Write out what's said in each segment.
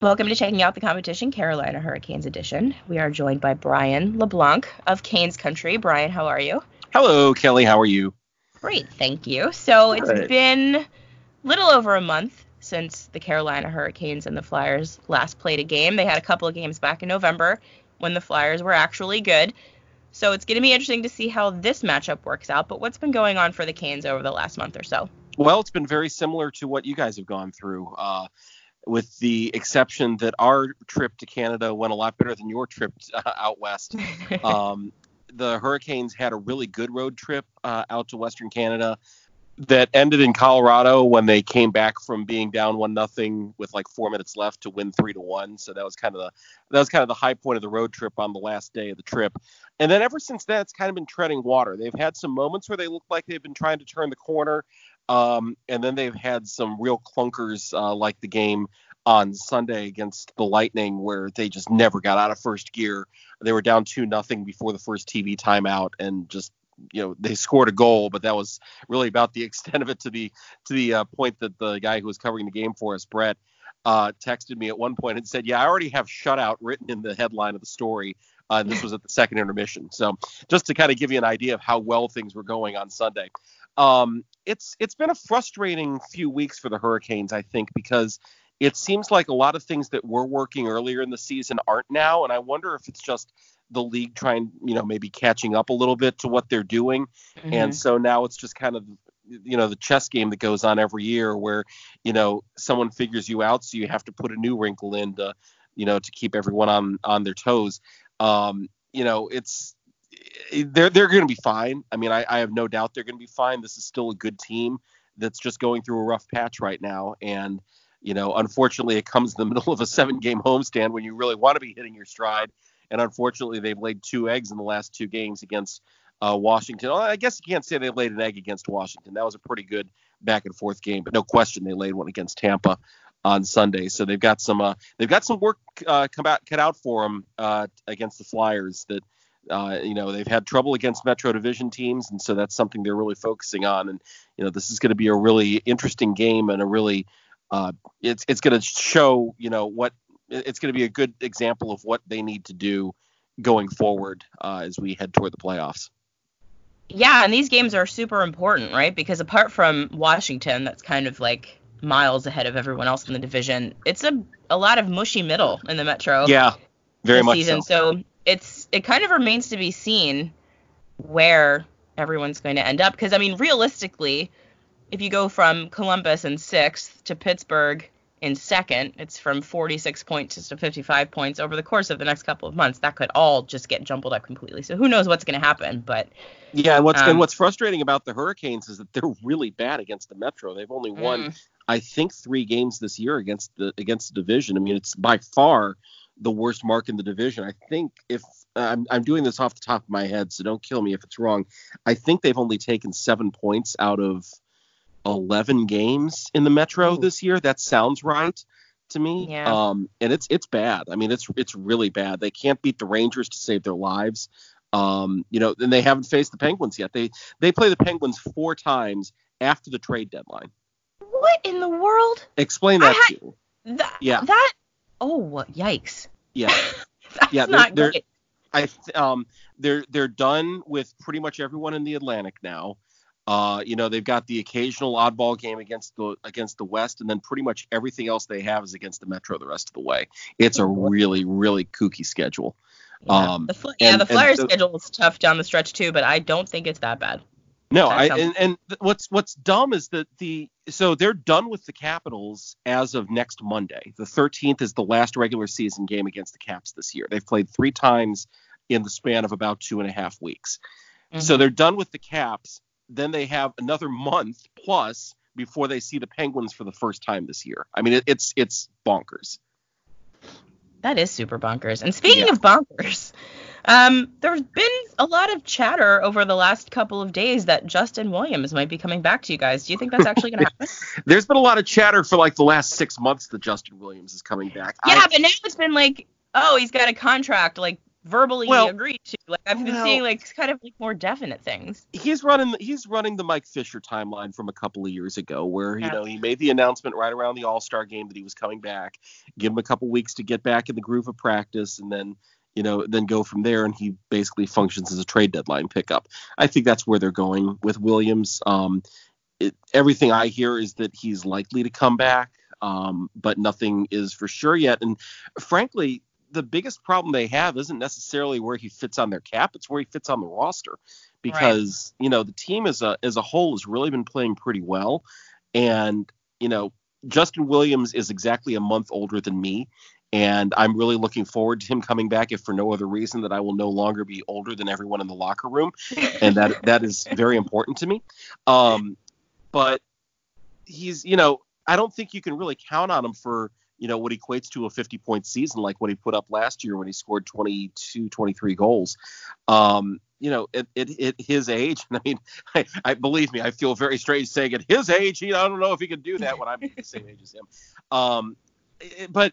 Welcome to Checking Out the Competition, Carolina Hurricanes edition. We are joined by Brian LeBlanc of Canes Country. Brian, how are you? Hello, Kelly. How are you? Great, thank you. So it's been a little over a month since the Carolina Hurricanes and the Flyers last played a game. They had a couple of games back in November when the Flyers were actually good. So it's going to be interesting to see how this matchup works out. But what's been going on for the Canes over the last month or so? Well, it's been very similar to what you guys have gone through. With the exception that our trip to Canada went a lot better than your trip out west. The Hurricanes had a really good road trip out to Western Canada that ended in Colorado when they came back from being down 1-0 with like 4 minutes left to win 3-1. So that was kind of the high point of the road trip on the last day of the trip. And then ever since that, it's kind of been treading water. They've had some moments where they look like they've been trying to turn the corner. And then they've had some real clunkers like the game on Sunday against the Lightning where they just never got out of first gear. They were down 2-0 before the first TV timeout and just, you know, they scored a goal, but that was really about the extent of it to the point that the guy who was covering the game for us, Brett, texted me at one point and said, yeah, I already have shutout written in the headline of the story. And this was at the second intermission. So just to kind of give you an idea of how well things were going on Sunday. It's been a frustrating few weeks for the Hurricanes, I think, because it seems like a lot of things that were working earlier in the season aren't now. And I wonder if it's just the league trying, you know, maybe catching up a little bit to what they're doing. Mm-hmm. And so now it's just kind of, you know, the chess game that goes on every year where, you know, someone figures you out. So you have to put a new wrinkle in to, you know, to keep everyone on their toes. You know, it's they're going to be fine. I mean, I have no doubt they're going to be fine. This is still a good team that's just going through a rough patch right now. And, you know, unfortunately, it comes in the middle of a 7-game homestand when you really want to be hitting your stride. And unfortunately, they've laid 2 eggs in the last 2 games against Washington. I guess you can't say they laid an egg against Washington. That was a pretty good back and forth game, but no question they laid one against Tampa on Sunday. So they've got some work cut out for them against the Flyers that, you know, they've had trouble against Metro Division teams. And so that's something they're really focusing on. And, you know, this is going to be a really interesting game and a really it's going to show, you know, what it's going to be a good example of what they need to do going forward as we head toward the playoffs. Yeah. And these games are super important, right? Because apart from Washington, that's kind of like miles ahead of everyone else in the division. It's a lot of mushy middle in the Metro. Yeah, very much season. So it kind of remains to be seen where everyone's going to end up. Because, I mean, realistically, if you go from Columbus in 6th to Pittsburgh in 2nd, it's from 46 points to 55 points over the course of the next couple of months. That could all just get jumbled up completely. So who knows what's going to happen? But yeah, and what's frustrating about the Hurricanes is that they're really bad against the Metro. They've only won, I think, 3 games this year against the division. I mean, it's by far the worst mark in the division. I think if I'm doing this off the top of my head, so don't kill me if it's wrong. I think they've only taken 7 points out of 11 games in the Metro this year. That sounds right to me. Yeah. And it's bad. I mean, it's really bad. They can't beat the Rangers to save their lives. You know, and they haven't faced the Penguins yet. They play the Penguins 4 times after the trade deadline. What in the world? Explain that to you. Yikes. Yeah. That's not great. They're done with pretty much everyone in the Atlantic now. You know, they've got the occasional oddball game against the West, and then pretty much everything else they have is against the Metro the rest of the way. It's a really, really kooky schedule. Yeah, the Flyers schedule is tough down the stretch too, but I don't think it's that bad. No, what's dumb is that so they're done with the Capitals as of next Monday. The 13th is the last regular season game against the Caps this year. They've played 3 times in the span of about 2.5 weeks. Mm-hmm. So they're done with the Caps. Then they have another month plus before they see the Penguins for the first time this year. I mean, it's bonkers. That is super bonkers. And speaking of bonkers, there's been a lot of chatter over the last couple of days that Justin Williams might be coming back to you guys. Do you think that's actually going to happen? There's been a lot of chatter for like the last 6 months that Justin Williams is coming back. Yeah, but now it's been like, oh, he's got a contract like verbally agreed to. Like I've been seeing like kind of like more definite things. He's running the Mike Fisher timeline from a couple of years ago, where he made the announcement right around the All-Star game that he was coming back. Give him a couple weeks to get back in the groove of practice, and then go from there. And he basically functions as a trade deadline pickup. I think that's where they're going with Williams. Everything I hear is that he's likely to come back, but nothing is for sure yet. And frankly, the biggest problem they have isn't necessarily where he fits on their cap. It's where he fits on the roster, because, the team as a whole has really been playing pretty well. And, Justin Williams is exactly a month older than me. And I'm really looking forward to him coming back, if for no other reason that I will no longer be older than everyone in the locker room. And that is very important to me. But he's, I don't think you can really count on him for, what equates to a 50-point season, like what he put up last year when he scored 23 goals. At his age, and I believe me, I feel very strange saying at his age, I don't know if he can do that when I'm the same age as him. But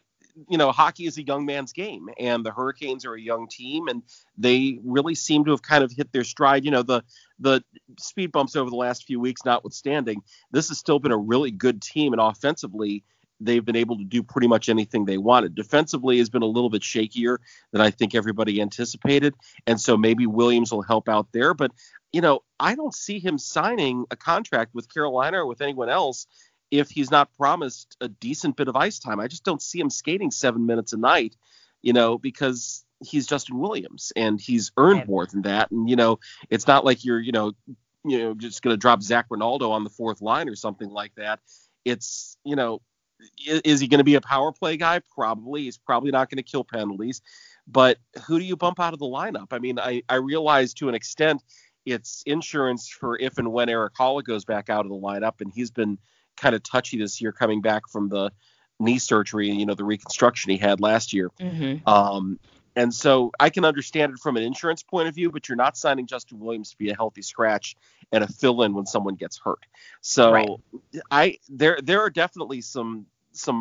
hockey is a young man's game, and the Hurricanes are a young team, and they really seem to have kind of hit their stride. The speed bumps over the last few weeks notwithstanding, this has still been a really good team, and offensively, they've been able to do pretty much anything they wanted. Defensively has been a little bit shakier than I think everybody anticipated, and so maybe Williams will help out there. But, I don't see him signing a contract with Carolina or with anyone else if he's not promised a decent bit of ice time. I just don't see him skating 7 minutes a night, because he's Justin Williams and he's earned more than that. And, it's not like you're, just going to drop Zach Ronaldo on the fourth line or something like that. It's, is he going to be a power play guy? Probably. He's probably not going to kill penalties, but who do you bump out of the lineup? I mean, I realize to an extent it's insurance for if and when Eric Hall goes back out of the lineup, and he's been kind of touchy this year coming back from the knee surgery and the reconstruction he had last year. Mm-hmm. And so I can understand it from an insurance point of view, but you're not signing Justin Williams to be a healthy scratch and a fill-in when someone gets hurt. So right. There are definitely some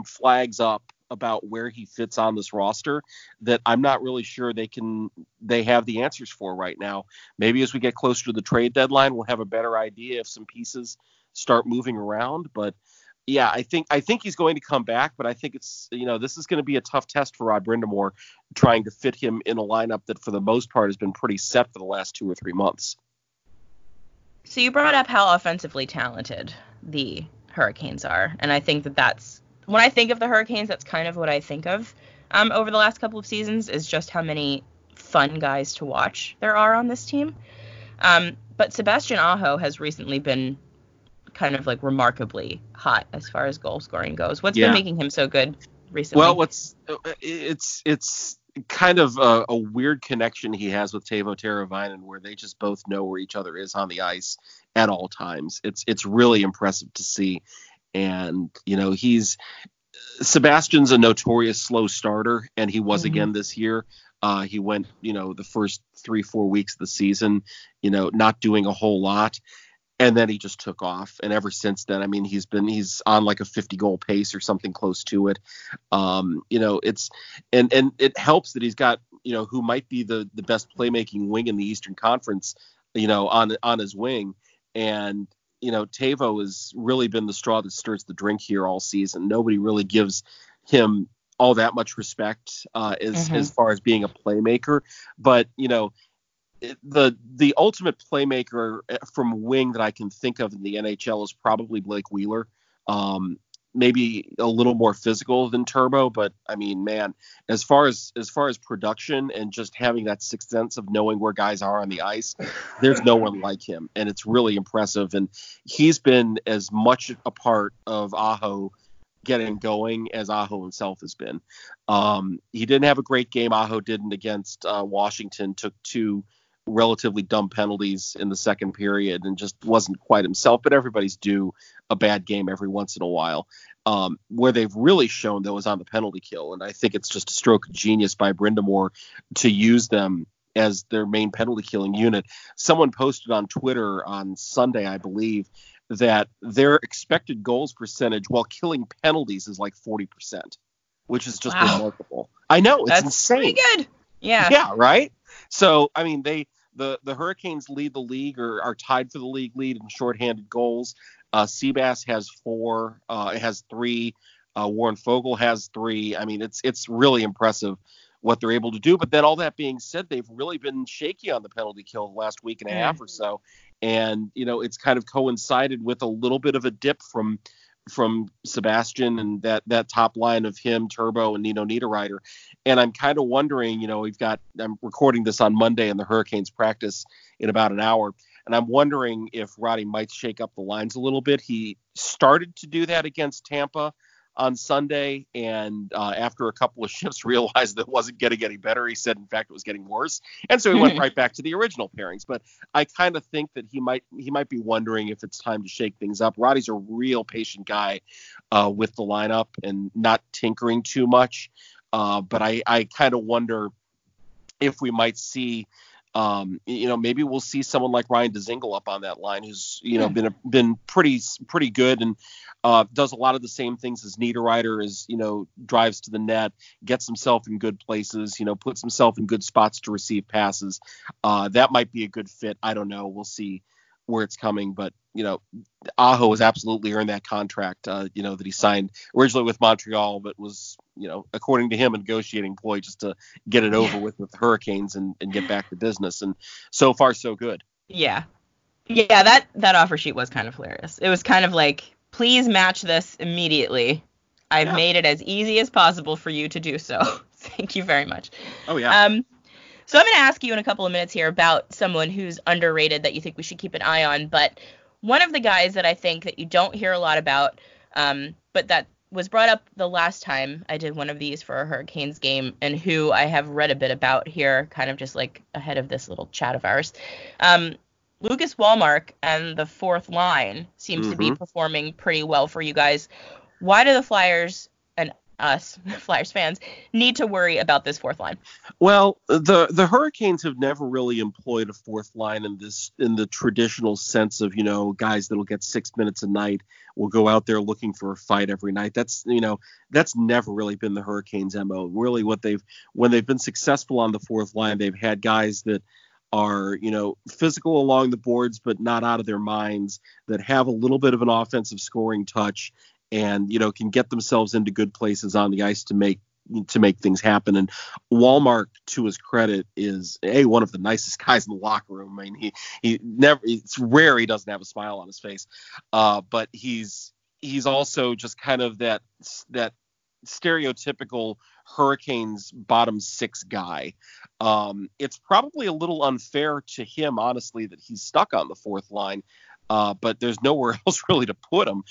flags up about where he fits on this roster that I'm not really sure they have the answers for right now. Maybe as we get closer to the trade deadline, we'll have a better idea if some pieces start moving around. But yeah, I think he's going to come back, but I think it's, this is going to be a tough test for Rob Brind'Amour, trying to fit him in a lineup that for the most part has been pretty set for the last 2 or 3 months. So you brought up how offensively talented the Hurricanes are. And I think that's when I think of the Hurricanes, that's kind of what I think of over the last couple of seasons, is just how many fun guys to watch there are on this team. But Sebastian Aho has recently been kind of like remarkably hot as far as goal scoring goes. What's been making him so good recently? Well, it's kind of a weird connection he has with Teuvo Teräväinen, where they just both know where each other is on the ice at all times. It's really impressive to see. And, Sebastian's a notorious slow starter, and he was again this year. He went, the first 3-4 weeks of the season, not doing a whole lot. And then he just took off. And ever since then, I mean, he's on like a 50-goal pace or something close to it. And it helps that he's got, who might be the best playmaking wing in the Eastern Conference, on his wing. And, Teuvo has really been the straw that stirs the drink here all season. Nobody really gives him all that much respect as far as being a playmaker. But, the ultimate playmaker from wing that I can think of in the NHL is probably Blake Wheeler. Maybe a little more physical than Turbo, but I mean, man, as far as production and just having that sixth sense of knowing where guys are on the ice, there's no one like him, and it's really impressive. And he's been as much a part of Aho getting going as Aho himself has been. He didn't have a great game. Aho didn't against Washington, took 2 relatively dumb penalties in the second period and just wasn't quite himself, but everybody's due a bad game every once in a while. Where they've really shown, though, is on the penalty kill, and I think it's just a stroke of genius by Brind'Amour to use them as their main penalty killing unit. Someone posted on Twitter on Sunday, I believe, that their expected goals percentage while killing penalties is like 40%, which is just remarkable. I know, it's insane. Pretty good. Yeah. Yeah, right? So, I mean, the Hurricanes lead the league or are tied for the league lead in shorthanded goals. Seabass has four. It has three. Warren Fogel has three. I mean, it's really impressive what they're able to do. But then all that being said, they've really been shaky on the penalty kill the last week and a half or so. And, you know, it's kind of coincided with a little bit of a dip from Sebastian and that top line of him, Turbo, and Nino Niederreiter. And I'm kind of wondering, you know, I'm recording this on Monday and the Hurricanes practice in about an hour. And I'm wondering if Roddy might shake up the lines a little bit. He started to do that against Tampa on Sunday, and after a couple of shifts realized that it wasn't getting any better. He said, in fact, it was getting worse. And so he went right back to the original pairings. But I kind of think that he might be wondering if it's time to shake things up. Roddy's a real patient guy with the lineup and not tinkering too much. But I kind of wonder if we might see, you know, maybe we'll see someone like Ryan Dzingel up on that line, who's, you know, been pretty good and does a lot of the same things as Niederreiter, as, you know, drives to the net, gets himself in good places, you know, puts himself in good spots to receive passes. That might be a good fit. I don't know. We'll see where it's coming, but you know, Aho has absolutely earned that contract, you know, that he signed originally with Montreal, but was, you know, according to him, a negotiating ploy just to get it over with the Hurricanes and get back to business. And so far, so good. Yeah. Yeah, that offer sheet was kind of hilarious. It was kind of like, please match this immediately. I've made it as easy as possible for you to do so. Thank you very much. Oh, yeah. So I'm going to ask you in a couple of minutes here about someone who's underrated that you think we should keep an eye on, but one of the guys that I think that you don't hear a lot about, but that was brought up the last time I did one of these for a Hurricanes game and who I have read a bit about here, kind of just like ahead of this little chat of ours. Lucas Wallmark and the fourth line seems to be performing pretty well for you guys. Why do the Flyers and us, Flyers fans, need to worry about this fourth line? Well, the Hurricanes have never really employed a fourth line in the traditional sense of, you know, guys that'll get 6 minutes a night will go out there looking for a fight every night. That's, you know, that's never really been the Hurricanes' MO. Really, when they've been successful on the fourth line, they've had guys that are, you know, physical along the boards but not out of their minds, that have a little bit of an offensive scoring touch, and, you know, can get themselves into good places on the ice to make things happen. And Wallmark, to his credit, is one of the nicest guys in the locker room. I mean, he never, it's rare he doesn't have a smile on his face. But he's also just kind of that stereotypical Hurricanes bottom six guy. It's probably a little unfair to him, honestly, that he's stuck on the fourth line. But there's nowhere else really to put him.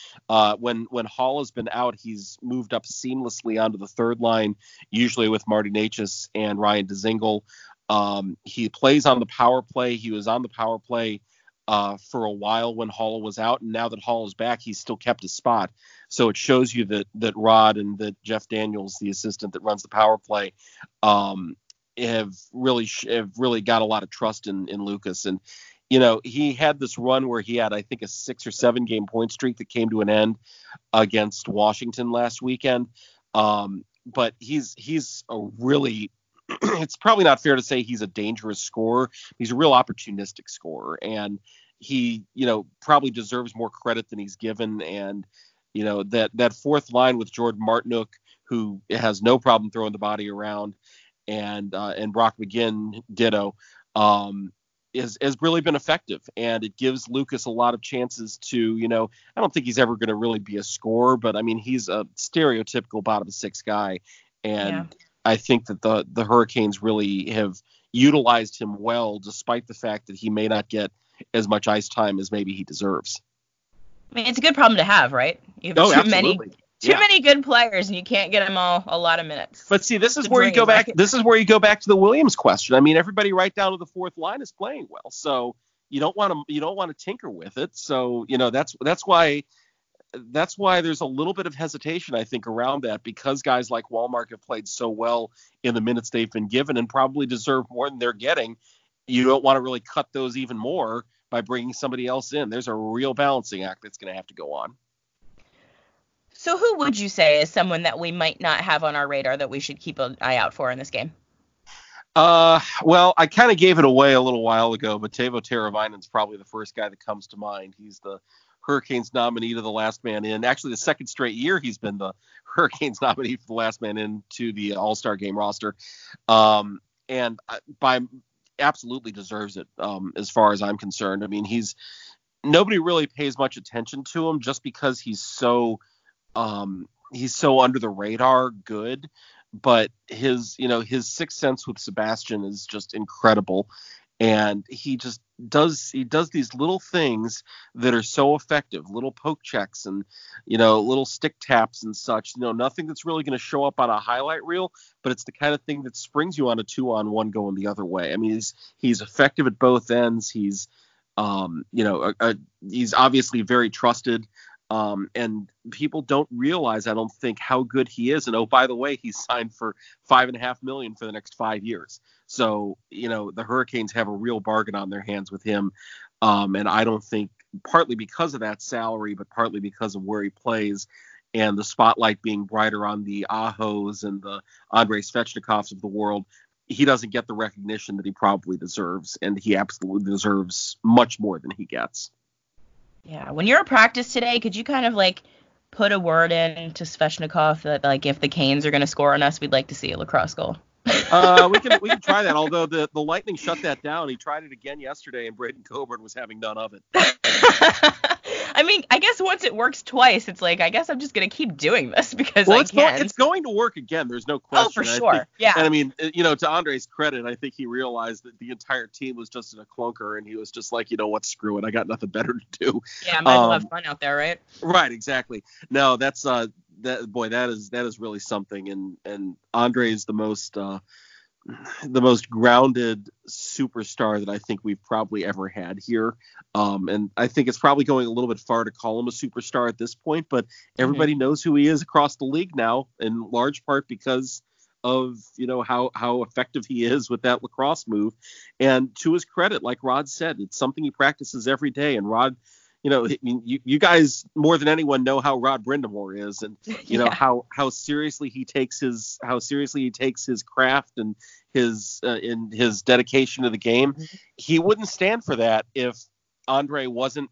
When Hall has been out, he's moved up seamlessly onto the third line, usually with Martin Aitchis and Ryan Dzingel. He plays on the power play. He was on the power play for a while when Hall was out, and now that Hall is back, he's still kept his spot. So it shows you that Rod and that Jeff Daniels, the assistant that runs the power play, have really got a lot of trust in Lucas. And, you know, he had this run where he had, I think, a 6 or 7 game point streak that came to an end against Washington last weekend. But he's a really, it's probably not fair to say he's a dangerous scorer. He's a real opportunistic scorer, and he, you know, probably deserves more credit than he's given. And, you know, that fourth line with Jordan Martinook, who has no problem throwing the body around, and Brock McGinn, ditto, has really been effective, and it gives Lucas a lot of chances to, you know, I don't think he's ever going to really be a scorer, but I mean, he's a stereotypical bottom six guy. And I think that the Hurricanes really have utilized him well, despite the fact that he may not get as much ice time as maybe he deserves. I mean, it's a good problem to have, right? You have too many good players, and you can't get them all a lot of minutes. But see, this is where you go back. This is where you go back to the Williams question. I mean, everybody right down to the fourth line is playing well, so you don't want to tinker with it. So, you know, that's why there's a little bit of hesitation, I think, around that, because guys like Wallmark have played so well in the minutes they've been given and probably deserve more than they're getting. You don't want to really cut those even more by bringing somebody else in. There's a real balancing act that's going to have to go on. So who would you say is someone that we might not have on our radar that we should keep an eye out for in this game? Well, I kind of gave it away a little while ago, but Teuvo Teräväinen's probably the first guy that comes to mind. He's the Hurricanes nominee to the last man in. Actually, the second straight year he's been the Hurricanes nominee for the last man in to the All-Star game roster. And by absolutely deserves it, as far as I'm concerned. I mean, nobody really pays much attention to him just because he's so under the radar good. But his sixth sense with Sebastian is just incredible. And he does these little things that are so effective, little poke checks and, little stick taps and such, nothing that's really going to show up on a highlight reel, but it's the kind of thing that springs you on a 2-on-1 going the other way. I mean, he's effective at both ends. He's obviously very trusted. And people don't realize, I don't think, how good he is. And, oh, by the way, he's signed for $5.5 million for the next 5 years. So, the Hurricanes have a real bargain on their hands with him. And I don't think, partly because of that salary, but partly because of where he plays and the spotlight being brighter on the Ahos and the Andrei Svechnikovs of the world, he doesn't get the recognition that he probably deserves. And he absolutely deserves much more than he gets. Yeah, when you're at practice today, could you kind of, put a word in to Svechnikov that, if the Canes are going to score on us, we'd like to see a lacrosse goal? We can try that, although the Lightning shut that down. He tried it again yesterday, and Braden Coburn was having none of it. I mean, I guess once it works twice, it's I guess I'm just going to keep doing this because I can. It's going to work again. There's no question. Oh, for sure. Yeah. And I mean, to Andrei's credit, I think he realized that the entire team was just in a clunker and he was just like, you know what, screw it. I got nothing better to do. Yeah, might as well have fun out there, right? Right, exactly. No, that's that is really something. And Andrei is the most grounded superstar that I think we've probably ever had here. And I think it's probably going a little bit far to call him a superstar at this point, but everybody knows who he is across the league now, in large part because of, how effective he is with that lacrosse move. And to his credit, like Rod said, it's something he practices every day. And Rod, you guys more than anyone know how Rob Brind'Amour is, and how seriously he takes his craft and his dedication to the game. He wouldn't stand for that if Andrei wasn't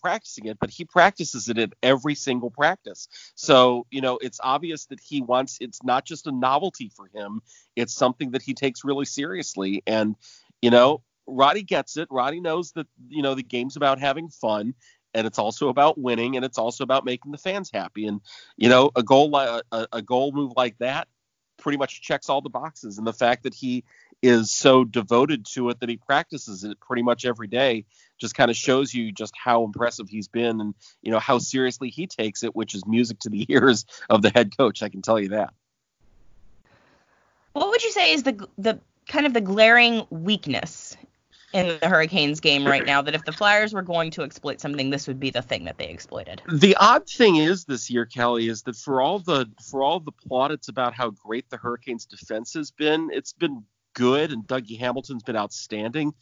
practicing it, but he practices it at every single practice. So, it's obvious that he wants, it's not just a novelty for him. It's something that he takes really seriously. And, Roddy gets it. Roddy knows that, the game's about having fun, and it's also about winning, and it's also about making the fans happy. And, a goal move like that pretty much checks all the boxes. And the fact that he is so devoted to it that he practices it pretty much every day just kind of shows you just how impressive he's been and, how seriously he takes it, which is music to the ears of the head coach. I can tell you that. What would you say is the kind of the glaring weakness in the Hurricanes game right now, that if the Flyers were going to exploit something, this would be the thing that they exploited? The odd thing is this year, Kelly, is that for all the plaudits about how great the Hurricanes defense has been, it's been good, and Dougie Hamilton's been outstanding,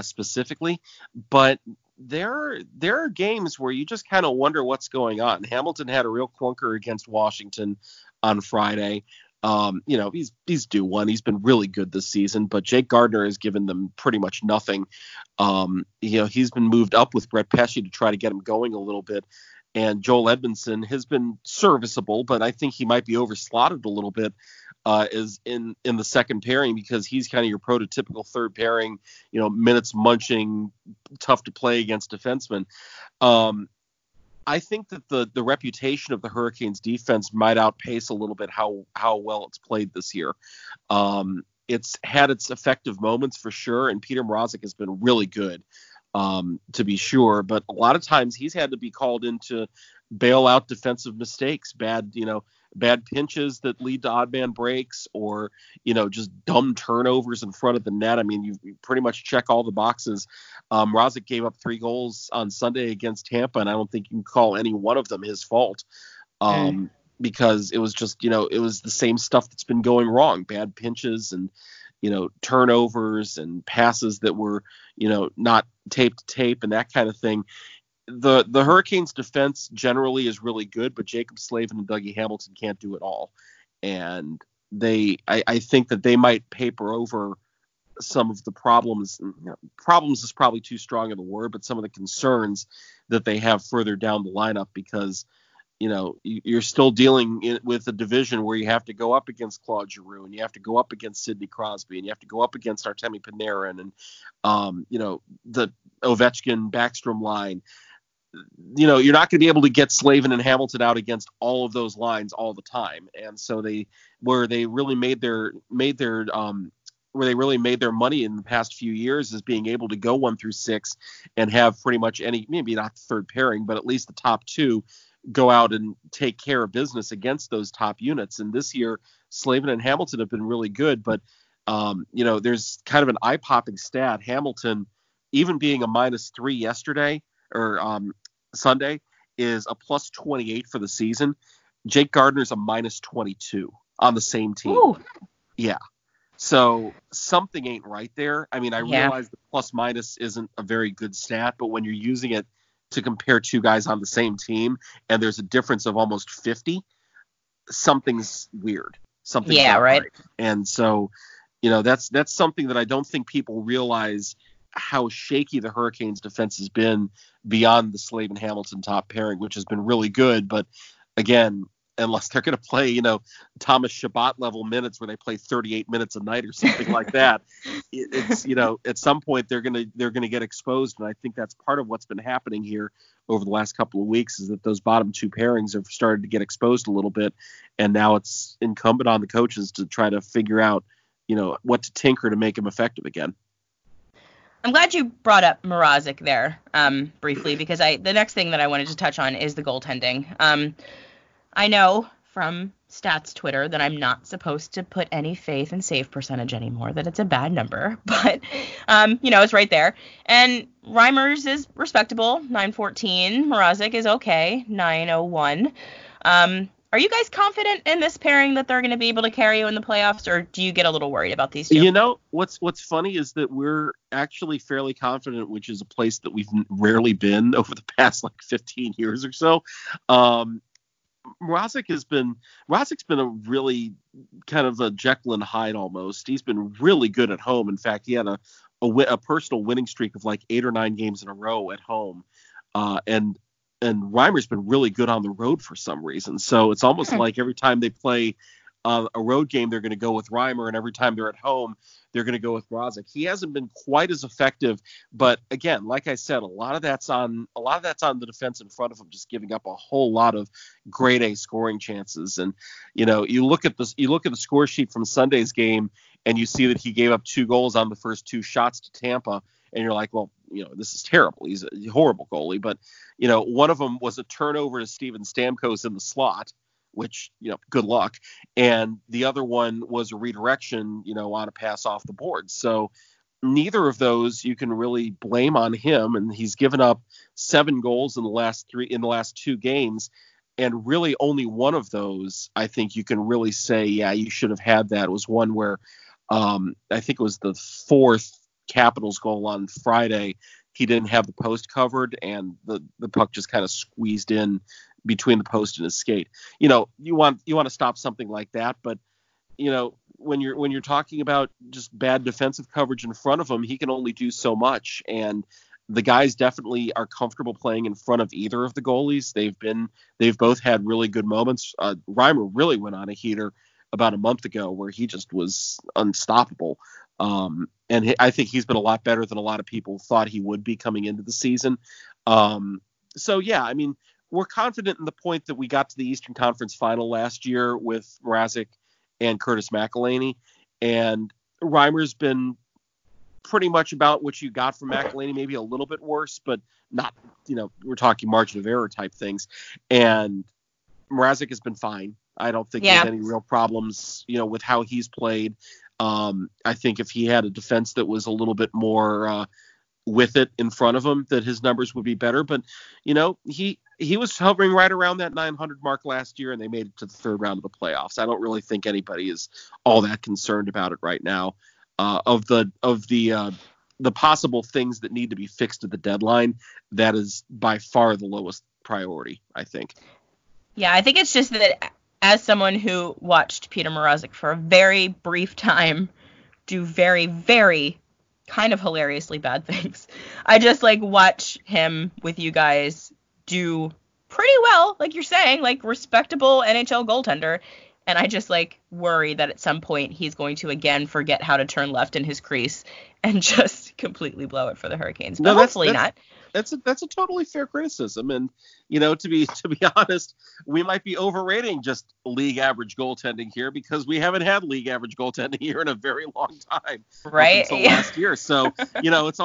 specifically, but there are games where you just kind of wonder what's going on. Hamilton had a real clunker against Washington on Friday. He's due one. He's been really good this season, but Jake Gardiner has given them pretty much nothing. He's been moved up with Brett Pesce to try to get him going a little bit. And Joel Edmundson has been serviceable, but I think he might be overslotted a little bit is in the second pairing, because he's kind of your prototypical third pairing, minutes munching, tough to play against defensemen. I think that the reputation of the Hurricanes defense might outpace a little bit how well it's played this year. It's had its effective moments for sure, and Peter Mrazek has been really good, to be sure. But a lot of times he's had to be called in to bail out defensive mistakes, bad pinches that lead to odd man breaks, or, just dumb turnovers in front of the net. I mean, you pretty much check all the boxes. Mrazek gave up 3 goals on Sunday against Tampa, and I don't think you can call any one of them his fault, because it was just, it was the same stuff that's been going wrong. Bad pinches and, turnovers and passes that were, not tape to tape and that kind of thing. The Hurricanes defense generally is really good, but Jacob Slavin and Dougie Hamilton can't do it all. And I think that they might paper over some of the problems. You know, problems is probably too strong of a word, but some of the concerns that they have further down the lineup, because you know you're still dealing with a division where you have to go up against Claude Giroux, and you have to go up against Sidney Crosby, and you have to go up against Artemi Panarin, and you know, the Ovechkin Backstrom line. You know, you're not going to be able to get Slavin and Hamilton out against all of those lines all the time, and so they really made their money in the past few years is being able to go 1 through 6 and have pretty much any, maybe not the third pairing, but at least the top two go out and take care of business against those top units. And this year, Slavin and Hamilton have been really good, but you know, there's kind of an eye-popping stat. Hamilton, even being a -3 yesterday or Sunday, is a +28 for the season. Jake Gardiner's a -22 on the same team. Ooh. Yeah. So something ain't right there. I mean, I realize the plus minus isn't a very good stat, but when you're using it to compare two guys on the same team and there's a difference of almost 50, something's weird. Something's right. And so, you know, that's something that I don't think people realize, how shaky the Hurricanes defense has been beyond the Slavin Hamilton top pairing, which has been really good. But again, unless they're going to play, you know, Thomas Chabot level minutes where they play 38 minutes a night or something like that, it's, you know, at some point they're going to get exposed. And I think that's part of what's been happening here over the last couple of weeks, is that those bottom two pairings have started to get exposed a little bit. And now it's incumbent on the coaches to try to figure out, you know, what to tinker to make them effective again. I'm glad you brought up Mrazek there briefly, because the next thing that I wanted to touch on is the goaltending. I know from stats Twitter that I'm not supposed to put any faith in save percentage anymore, that it's a bad number, but, you know, it's right there. And Reimers is respectable, 914. Mrazek is okay, 901. Are you guys confident in this pairing that they're going to be able to carry you in the playoffs, or do you get a little worried about these two? You know, what's funny is that we're actually fairly confident, which is a place that we've rarely been over the past like 15 years or so. Mrazek's been a really kind of a Jekyll and Hyde almost. He's been really good at home. In fact, he had a personal winning streak of like 8 or 9 games in a row at home, and Reimer's been really good on the road for some reason. So it's almost like every time they play a road game, they're going to go with Reimer, and every time they're at home, they're going to go with Mrazek. He hasn't been quite as effective, but again, like I said, a lot of that's on the defense in front of him, just giving up a whole lot of grade A scoring chances. And you know, you look at the score sheet from Sunday's game, and you see that he gave up 2 goals on the first 2 shots to Tampa. And you're like, well, you know, this is terrible. He's a horrible goalie. But, you know, one of them was a turnover to Steven Stamkos in the slot, which, you know, good luck. And the other one was a redirection, you know, on a pass off the board. So neither of those you can really blame on him. And he's given up 7 goals in the last 2 games. And really only one of those, I think you can really say, yeah, you should have had that. It was one where I think it was the 4th Capitals goal on Friday. He didn't have the post covered, and the puck just kind of squeezed in between the post and his skate. You know, you want to stop something like that, but you know, when you're talking about just bad defensive coverage in front of him, he can only do so much. And the guys definitely are comfortable playing in front of either of the goalies. They've both had really good moments. Reimer really went on a heater about a month ago where he just was unstoppable. And I think he's been a lot better than a lot of people thought he would be coming into the season. So, yeah, I mean, we're confident in the point that we got to the Eastern Conference final last year with Mrazek and Curtis McElhinney. And Reimer's been pretty much about what you got from McElhinney, maybe a little bit worse, but not, you know, we're talking margin of error type things. And Mrazek has been fine. I don't think there's any real problems, you know, with how he's played. I think if he had a defense that was a little bit more with it in front of him, that his numbers would be better. But, you know, he was hovering right around that 900 mark last year, and they made it to the third round of the playoffs. I don't really think anybody is all that concerned about it right now. Of the possible things that need to be fixed at the deadline, that is by far the lowest priority, I think. Yeah, I think it's just that as someone who watched Peter Mrazek for a very brief time do very, very kind of hilariously bad things, I just like watch him with you guys do pretty well, like you're saying, like respectable NHL goaltender. And I just like worry that at some point he's going to again forget how to turn left in his crease and just completely blow it for the Hurricanes. But no, hopefully not. That's a totally fair criticism. And, you know, to be honest, we might be overrating just league average goaltending here because we haven't had league average goaltending here in a very long time. Right. Until last year. So, you know, it's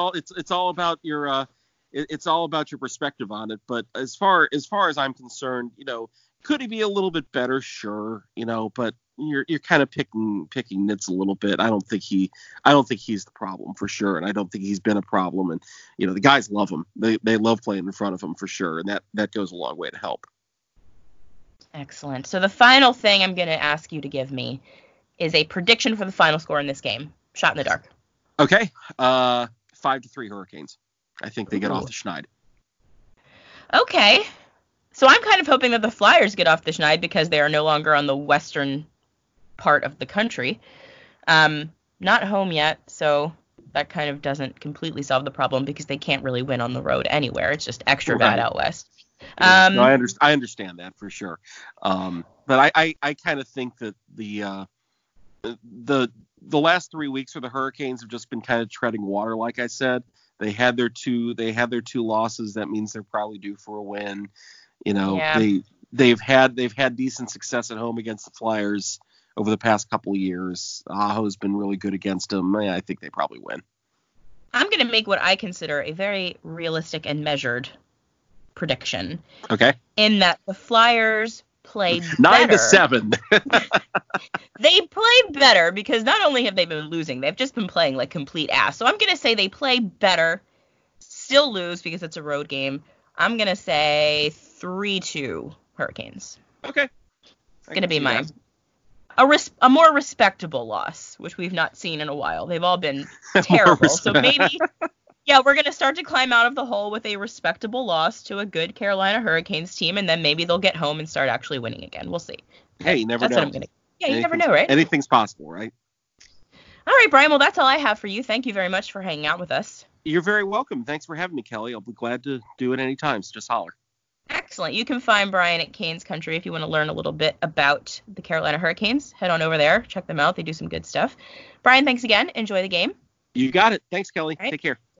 all about your perspective on it. But as far as I'm concerned, you know, could he be a little bit better? Sure. You know, but you're kind of picking nits a little bit. I don't think he's the problem for sure, and I don't think he's been a problem. And you know, the guys love him. They love playing in front of him for sure, and that goes a long way to help. Excellent. So the final thing I'm going to ask you to give me is a prediction for the final score in this game. Shot in the dark. Okay. 5-3 Hurricanes. I think they get off the schneid. Okay. So I'm kind of hoping that the Flyers get off the schneid because they are no longer on the western part of the country. Not home yet, so that kind of doesn't completely solve the problem because they can't really win on the road anywhere. It's just extra bad out west. Yeah, no, I understand that for sure. But I kind of think that the last 3 weeks for the Hurricanes have just been kind of treading water, like I said. They had their two losses. That means they're probably due for a win. You know, yeah. they've had decent success at home against the Flyers over the past couple of years. Aho's been really good against them. I think they probably win. I'm going to make what I consider a very realistic and measured prediction. Okay. In that the Flyers play 9-7. They play better because not only have they been losing, they've just been playing like complete ass. So I'm going to say they play better, still lose because it's a road game. I'm going to say 3-2 Hurricanes. Okay. It's going to be mine. A more respectable loss, which we've not seen in a while. They've all been terrible. So maybe, yeah, we're going to start to climb out of the hole with a respectable loss to a good Carolina Hurricanes team, and then maybe they'll get home and start actually winning again. We'll see. Hey, you never know. That's what I'm going to. Yeah, you never know, right? Anything's possible, right? All right, Brian. Well, that's all I have for you. Thank you very much for hanging out with us. You're very welcome. Thanks for having me, Kelly. I'll be glad to do it anytime, so just holler. Excellent. You can find Brian at Canes Country if you want to learn a little bit about the Carolina Hurricanes. Head on over there. Check them out. They do some good stuff. Brian, thanks again. Enjoy the game. You got it. Thanks, Kelly. Right. Take care.